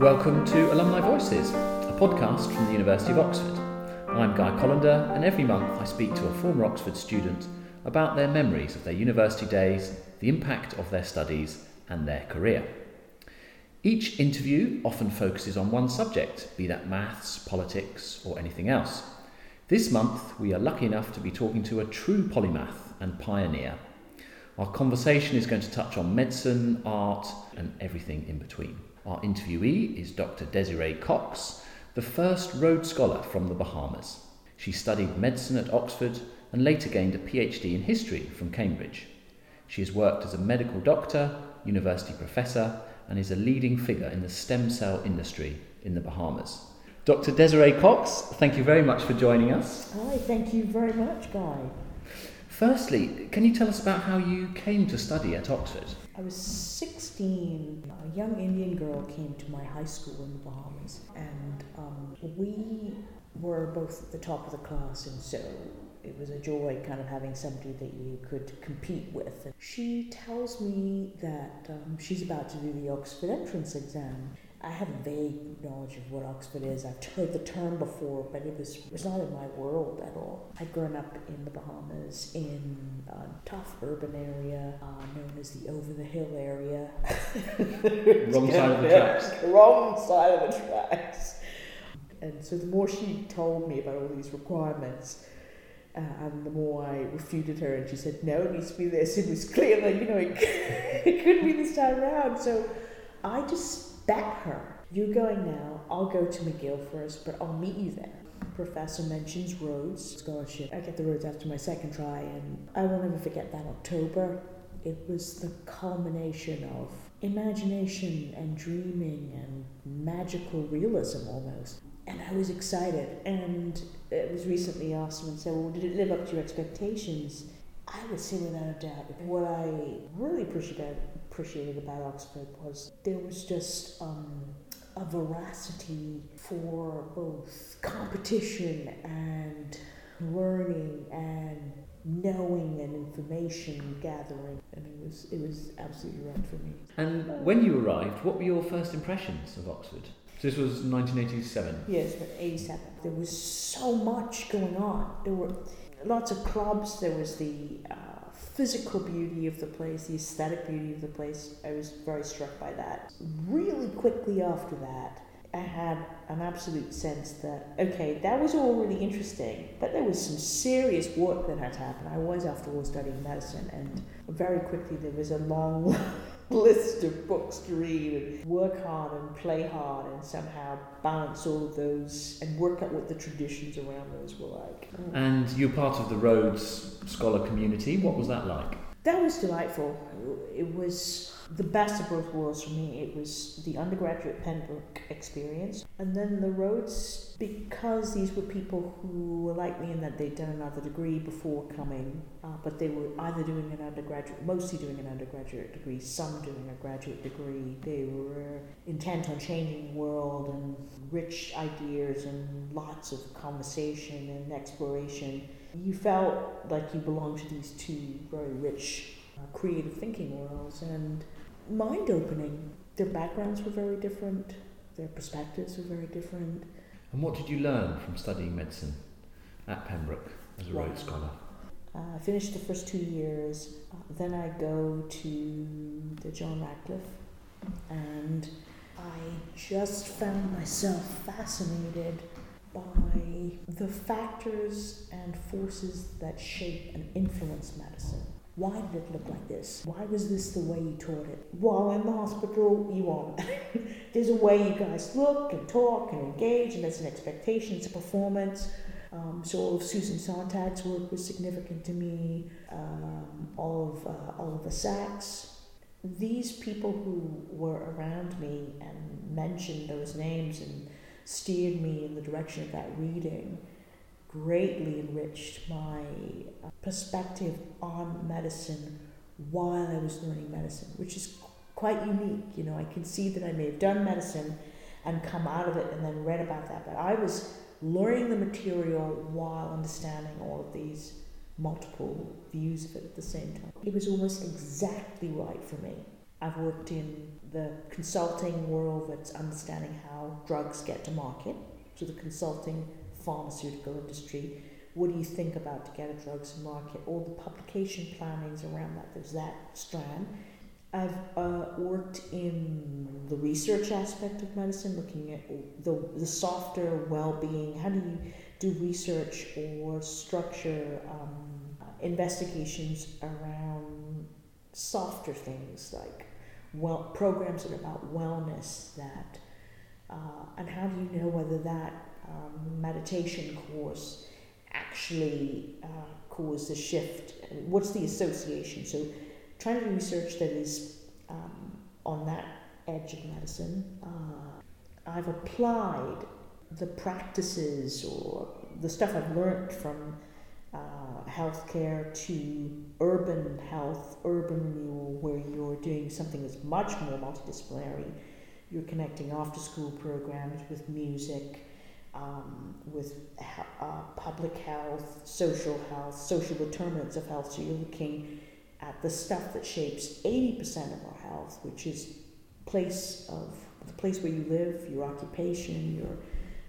Welcome to Alumni Voices, a podcast from the University of Oxford. I'm Guy Collander, and every month I speak to a former Oxford student about their memories of their university days, the impact of their studies, and their career. Each interview often focuses on one subject, be that maths, politics, or anything else. This month, we are lucky enough to be talking to a true polymath and pioneer. Our conversation is going to touch on medicine, art, and everything in between. Our interviewee is Dr. Desiree Cox, the first Rhodes Scholar from the Bahamas. She studied medicine at Oxford and later gained a PhD in history from Cambridge. She has worked as a medical doctor, university professor, and is a leading figure in the stem cell industry in the Bahamas. Dr. Desiree Cox, thank you very much for joining us. Hi, thank you very much, Guy. Firstly, can you tell us about how you came to study at Oxford? I was 16. A young Indian girl came to my high school in the Bahamas, and we were both at the top of the class, and so it was a joy kind of having somebody that you could compete with. And she tells me that she's about to do the Oxford entrance exam. I have a vague knowledge of what Oxford is. I've heard the term before, but it was not in my world at all. I'd grown up in the Bahamas in a tough urban area known as the over-the-hill area. Wrong side of the tracks. Wrong side of the tracks. And so the more she told me about all these requirements, and the more I refuted her, and she said, no, it needs to be this. It was clear that, it couldn't be this time around. So I just bet her, you're going now, I'll go to McGill first, but I'll meet you there. Professor mentions Rhodes Scholarship. I get the Rhodes after my second try, and I will never forget that October. It was the culmination of imagination and dreaming and magical realism almost. And I was excited, and it was recently asked and said, well, did it live up to your expectations? I would say without a doubt. What I really appreciated about Oxford was there was just a voracity for both competition and learning and knowing and information gathering, and it was absolutely right for me. And when you arrived, what were your first impressions of Oxford? So this was 1987. Yes, 87. There was so much going on. There were lots of clubs. There was the physical beauty of the place, the aesthetic beauty of the place. I was very struck by that. Really quickly after that, I had an absolute sense that, okay, that was all really interesting, but there was some serious work that had to happen. I was, after all, studying medicine, and very quickly there was a long list of books to read, and work hard and play hard and somehow balance all of those and work out what the traditions around those were like. And you're part of the Rhodes Scholar community. What was that like? That was delightful. It was the best of both worlds for me. It was the undergraduate Pembroke experience, and then the Rhodes, because these were people who were like me in that they'd done another degree before coming, but they were either doing an undergraduate, mostly doing an undergraduate degree, some doing a graduate degree. They were intent on changing the world and rich ideas and lots of conversation and exploration. You felt like you belonged to these two very rich creative thinking worlds, and mind-opening. Their backgrounds were very different, their perspectives were very different. And what did you learn from studying medicine at Pembroke as a Rhodes Scholar? I finished the first 2 years, then I go to the John Radcliffe, and I just found myself fascinated by the factors and forces that shape and influence medicine. Why did it look like this? Why was this the way you taught it? While in the hospital, you aren't. There's a way you guys look and talk and engage, and there's an expectation, it's a performance. So all of Susan Sontag's work was significant to me, all of Oliver Sacks. These people who were around me and mentioned those names and steered me in the direction of that reading greatly enriched my perspective on medicine while I was learning medicine, which is quite unique. I can see that I may have done medicine and come out of it and then read about that, but I was learning the material while understanding all of these multiple views of it at the same time. It was almost exactly right for me. I've worked in the consulting world that's understanding how drugs get to market, so the consulting pharmaceutical industry. What do you think about to get a drugs to market? All the publication plannings around that, there's that strand. I've worked in the research aspect of medicine, looking at the softer well-being. How do you do research or structure investigations around softer things like programs that are about wellness, that and how do you know whether that meditation course actually caused a shift? And what's the association? So trying to do research that is on that edge of medicine. I've applied the practices or the stuff I've learned from healthcare to urban health, urban renewal, where you're doing something that's much more multidisciplinary. You're connecting after-school programs with music, with public health, social health, social determinants of health. So you're looking at the stuff that shapes 80% of our health, which is the place where you live, your occupation, your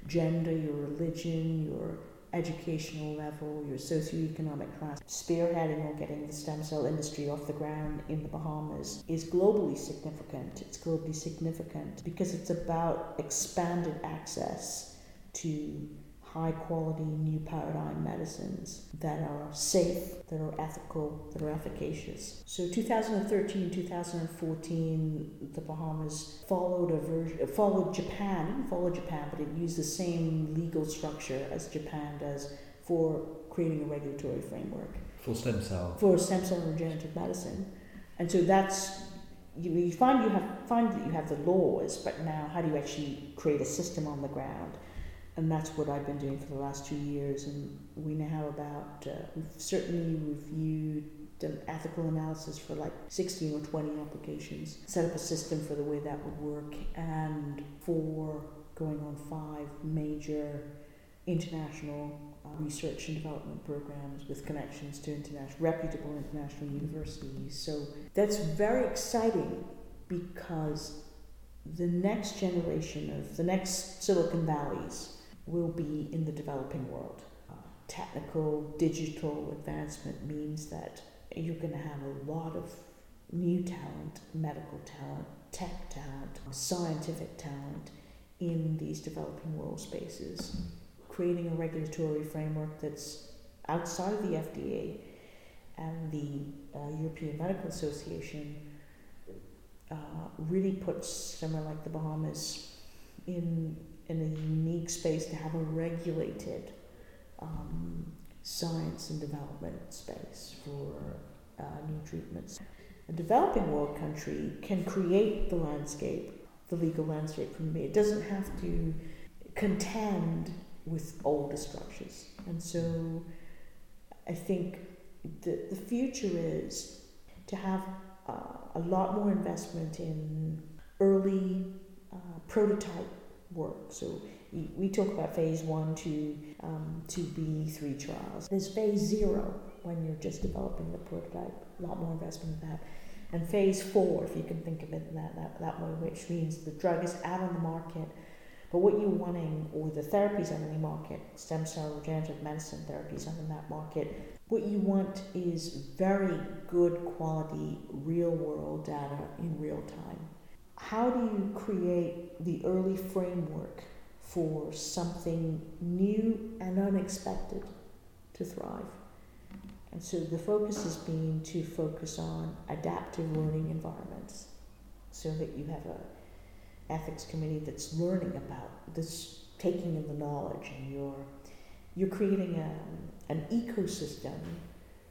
gender, your religion, your educational level, your socioeconomic class. Spearheading or getting the stem cell industry off the ground in the Bahamas is globally significant. It's globally significant because it's about expanded access to high quality new paradigm medicines that are safe, that are ethical, that are efficacious. So 2013, 2014, the Bahamas followed Japan. It didn't follow Japan, but it used the same legal structure as Japan does for creating a regulatory framework. For stem cell regenerative medicine. And so that's, you find that you have the laws, but now how do you actually create a system on the ground? And that's what I've been doing for the last 2 years. And we now have about, we've certainly reviewed an ethical analysis for like 16 or 20 applications, set up a system for the way that would work, and 5 major international research and development programs with connections to reputable international universities. So that's very exciting because the next generation of the next Silicon Valleys will be in the developing world. Technical, digital advancement means that you're going to have a lot of new talent, medical talent, tech talent, scientific talent in these developing world spaces. Creating a regulatory framework that's outside of the FDA and the European Medical Association really puts somewhere like the Bahamas in a unique space to have a regulated science and development space for new treatments. A developing world country can create the landscape, the legal landscape for me. It doesn't have to contend with older structures. And so I think the future is to have a lot more investment in early prototype work. So we talk about phase 1, 2B, 3 trials. There's phase 0 when you're just developing the prototype, a lot more investment in that. And phase 4, if you can think of it that way, which means the drug is out on the market, but what you're wanting, or the therapies on the market, stem cell regenerative medicine therapies on that market, what you want is very good quality real world data in real time. How do you create the early framework for something new and unexpected to thrive? And so the focus has been to focus on adaptive learning environments so that you have an ethics committee that's learning about this, taking in the knowledge, and you're creating an ecosystem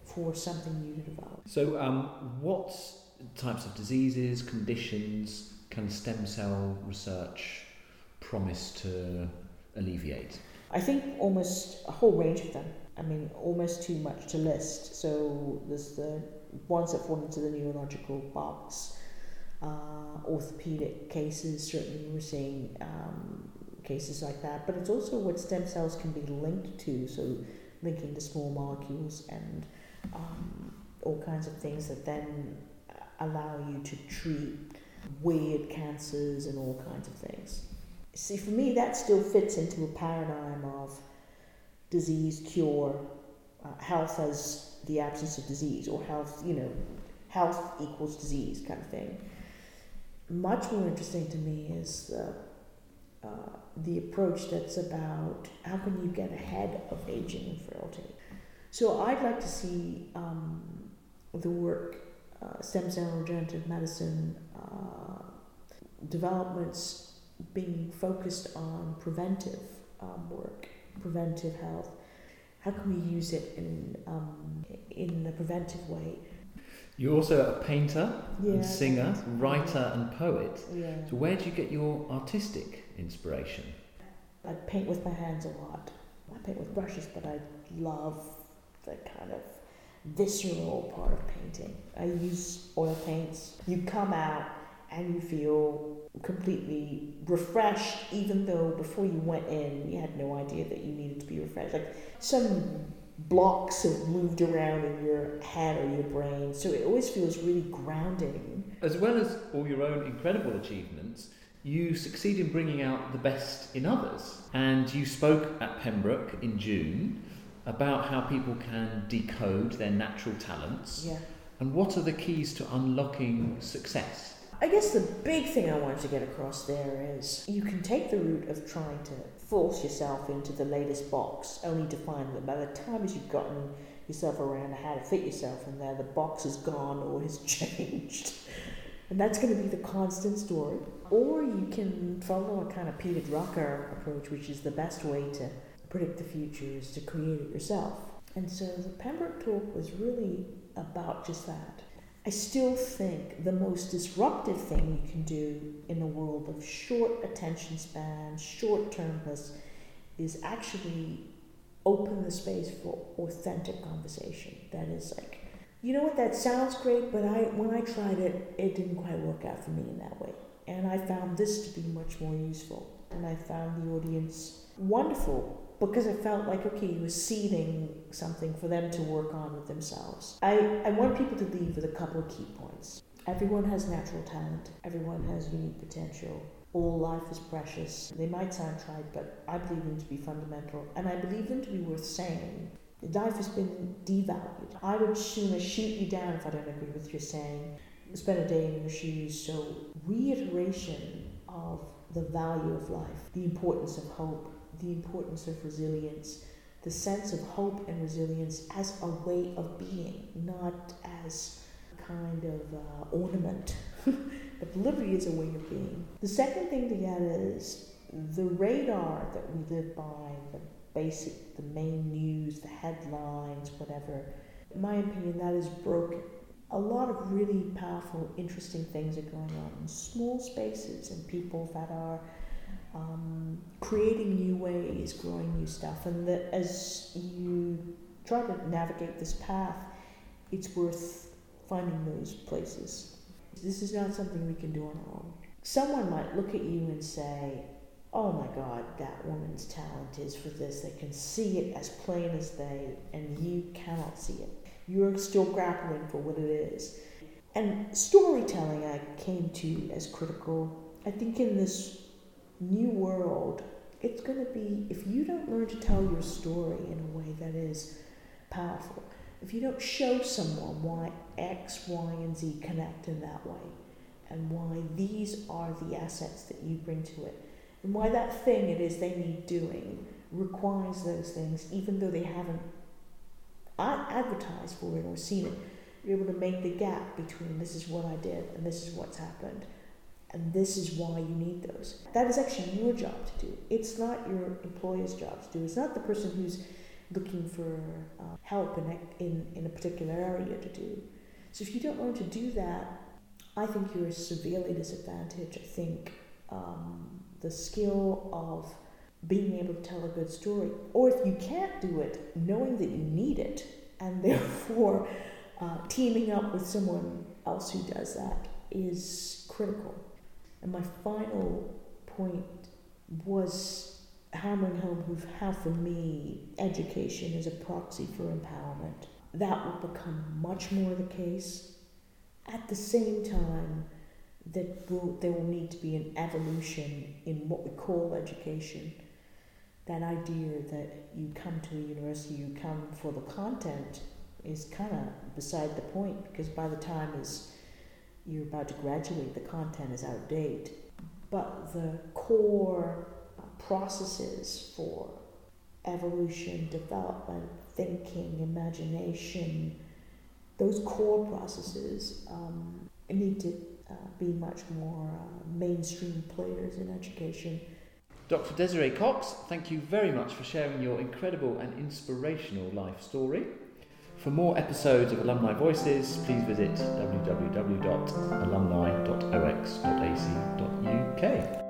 for something new to develop. So what types of diseases, conditions can stem cell research promise to alleviate? I think almost a whole range of them. I mean, almost too much to list. So there's the ones that fall into the neurological box, orthopedic cases, certainly we're seeing cases like that, but it's also what stem cells can be linked to, so linking to small molecules and all kinds of things that then allow you to treat weird cancers and all kinds of things. See, for me, that still fits into a paradigm of disease cure, health as the absence of disease, or health, you know, health equals disease kind of thing. Much more interesting to me is the approach that's about how can you get ahead of aging and frailty. So I'd like to see the work, stem cell regenerative medicine developments being focused on preventive work, preventive health. How can we use it in a preventive way? You're also a painter, and singer, writer and poet. Yeah. So where do you get your artistic inspiration? I paint with my hands a lot. I paint with brushes, but I love the kind of visceral part of painting. I use oil paints. You come out and you feel completely refreshed, even though before you went in, you had no idea that you needed to be refreshed. Like some blocks have moved around in your head or your brain, so it always feels really grounding. As well as all your own incredible achievements, you succeed in bringing out the best in others. And you spoke at Pembroke in June about how people can decode their natural talents. Yeah. And what are the keys to unlocking success? I guess the big thing I wanted to get across there is you can take the route of trying to force yourself into the latest box, only to find that by the time as you've gotten yourself around how to fit yourself in there, the box is gone or has changed. And that's going to be the constant story. Or you can follow a kind of Peter Drucker approach, which is the best way to predict the future is to create it yourself. And so the Pembroke talk was really about just that. I still think the most disruptive thing you can do in a world of short attention spans, short-termness, is actually open the space for authentic conversation. That is like, you know what, that sounds great, but when I tried it, it didn't quite work out for me in that way. And I found this to be much more useful. And I found the audience wonderful, because I felt like, okay, you were seeding something for them to work on with themselves. I want people to leave with a couple of key points. Everyone has natural talent. Everyone has unique potential. All life is precious. They might sound trite, but I believe them to be fundamental, and I believe them to be worth saying. Life has been devalued. I would sooner shoot you down if I don't agree with your saying. Spend a day in your shoes. So reiteration of the value of life, the importance of hope, the importance of resilience, the sense of hope and resilience as a way of being, not as a kind of ornament, but literally as a way of being. The second thing to get is the radar that we live by, the basic, the main news, the headlines, whatever. In my opinion, that is broken. A lot of really powerful, interesting things are going on in small spaces, and people that are creating new ways, growing new stuff, and that as you try to navigate this path, it's worth finding those places. This is not something we can do on our own. Someone might look at you and say, oh my God, that woman's talent is for this. They can see it as plain as day, and you cannot see it. You're still grappling for what it is. And storytelling I came to as critical. I think in this new world, it's going to be, if you don't learn to tell your story in a way that is powerful, if you don't show someone why X, Y, and Z connect in that way, and why these are the assets that you bring to it, and why that thing it is they need doing requires those things, even though they haven't advertised for it or seen it, you're able to make the gap between this is what I did and this is what's happened. And this is why you need those. That is actually your job to do. It's not your employer's job to do. It's not the person who's looking for help in a particular area to do. So if you don't learn to do that, I think you're severely disadvantaged. I think the skill of being able to tell a good story, or if you can't do it, knowing that you need it, and therefore teaming up with someone else who does that is critical. And my final point was hammering home how, for me, education is a proxy for empowerment. That will become much more the case At the same time, there will need to be an evolution in what we call education. That idea that you come to a university, you come for the content, is kind of beside the point, because by the time you're about to graduate, the content is outdated. But the core processes for evolution, development, thinking, imagination, those core processes need to be much more mainstream players in education. Dr. Desiree Cox, thank you very much for sharing your incredible and inspirational life story. For more episodes of Alumni Voices, please visit www.alumni.ox.ac.uk.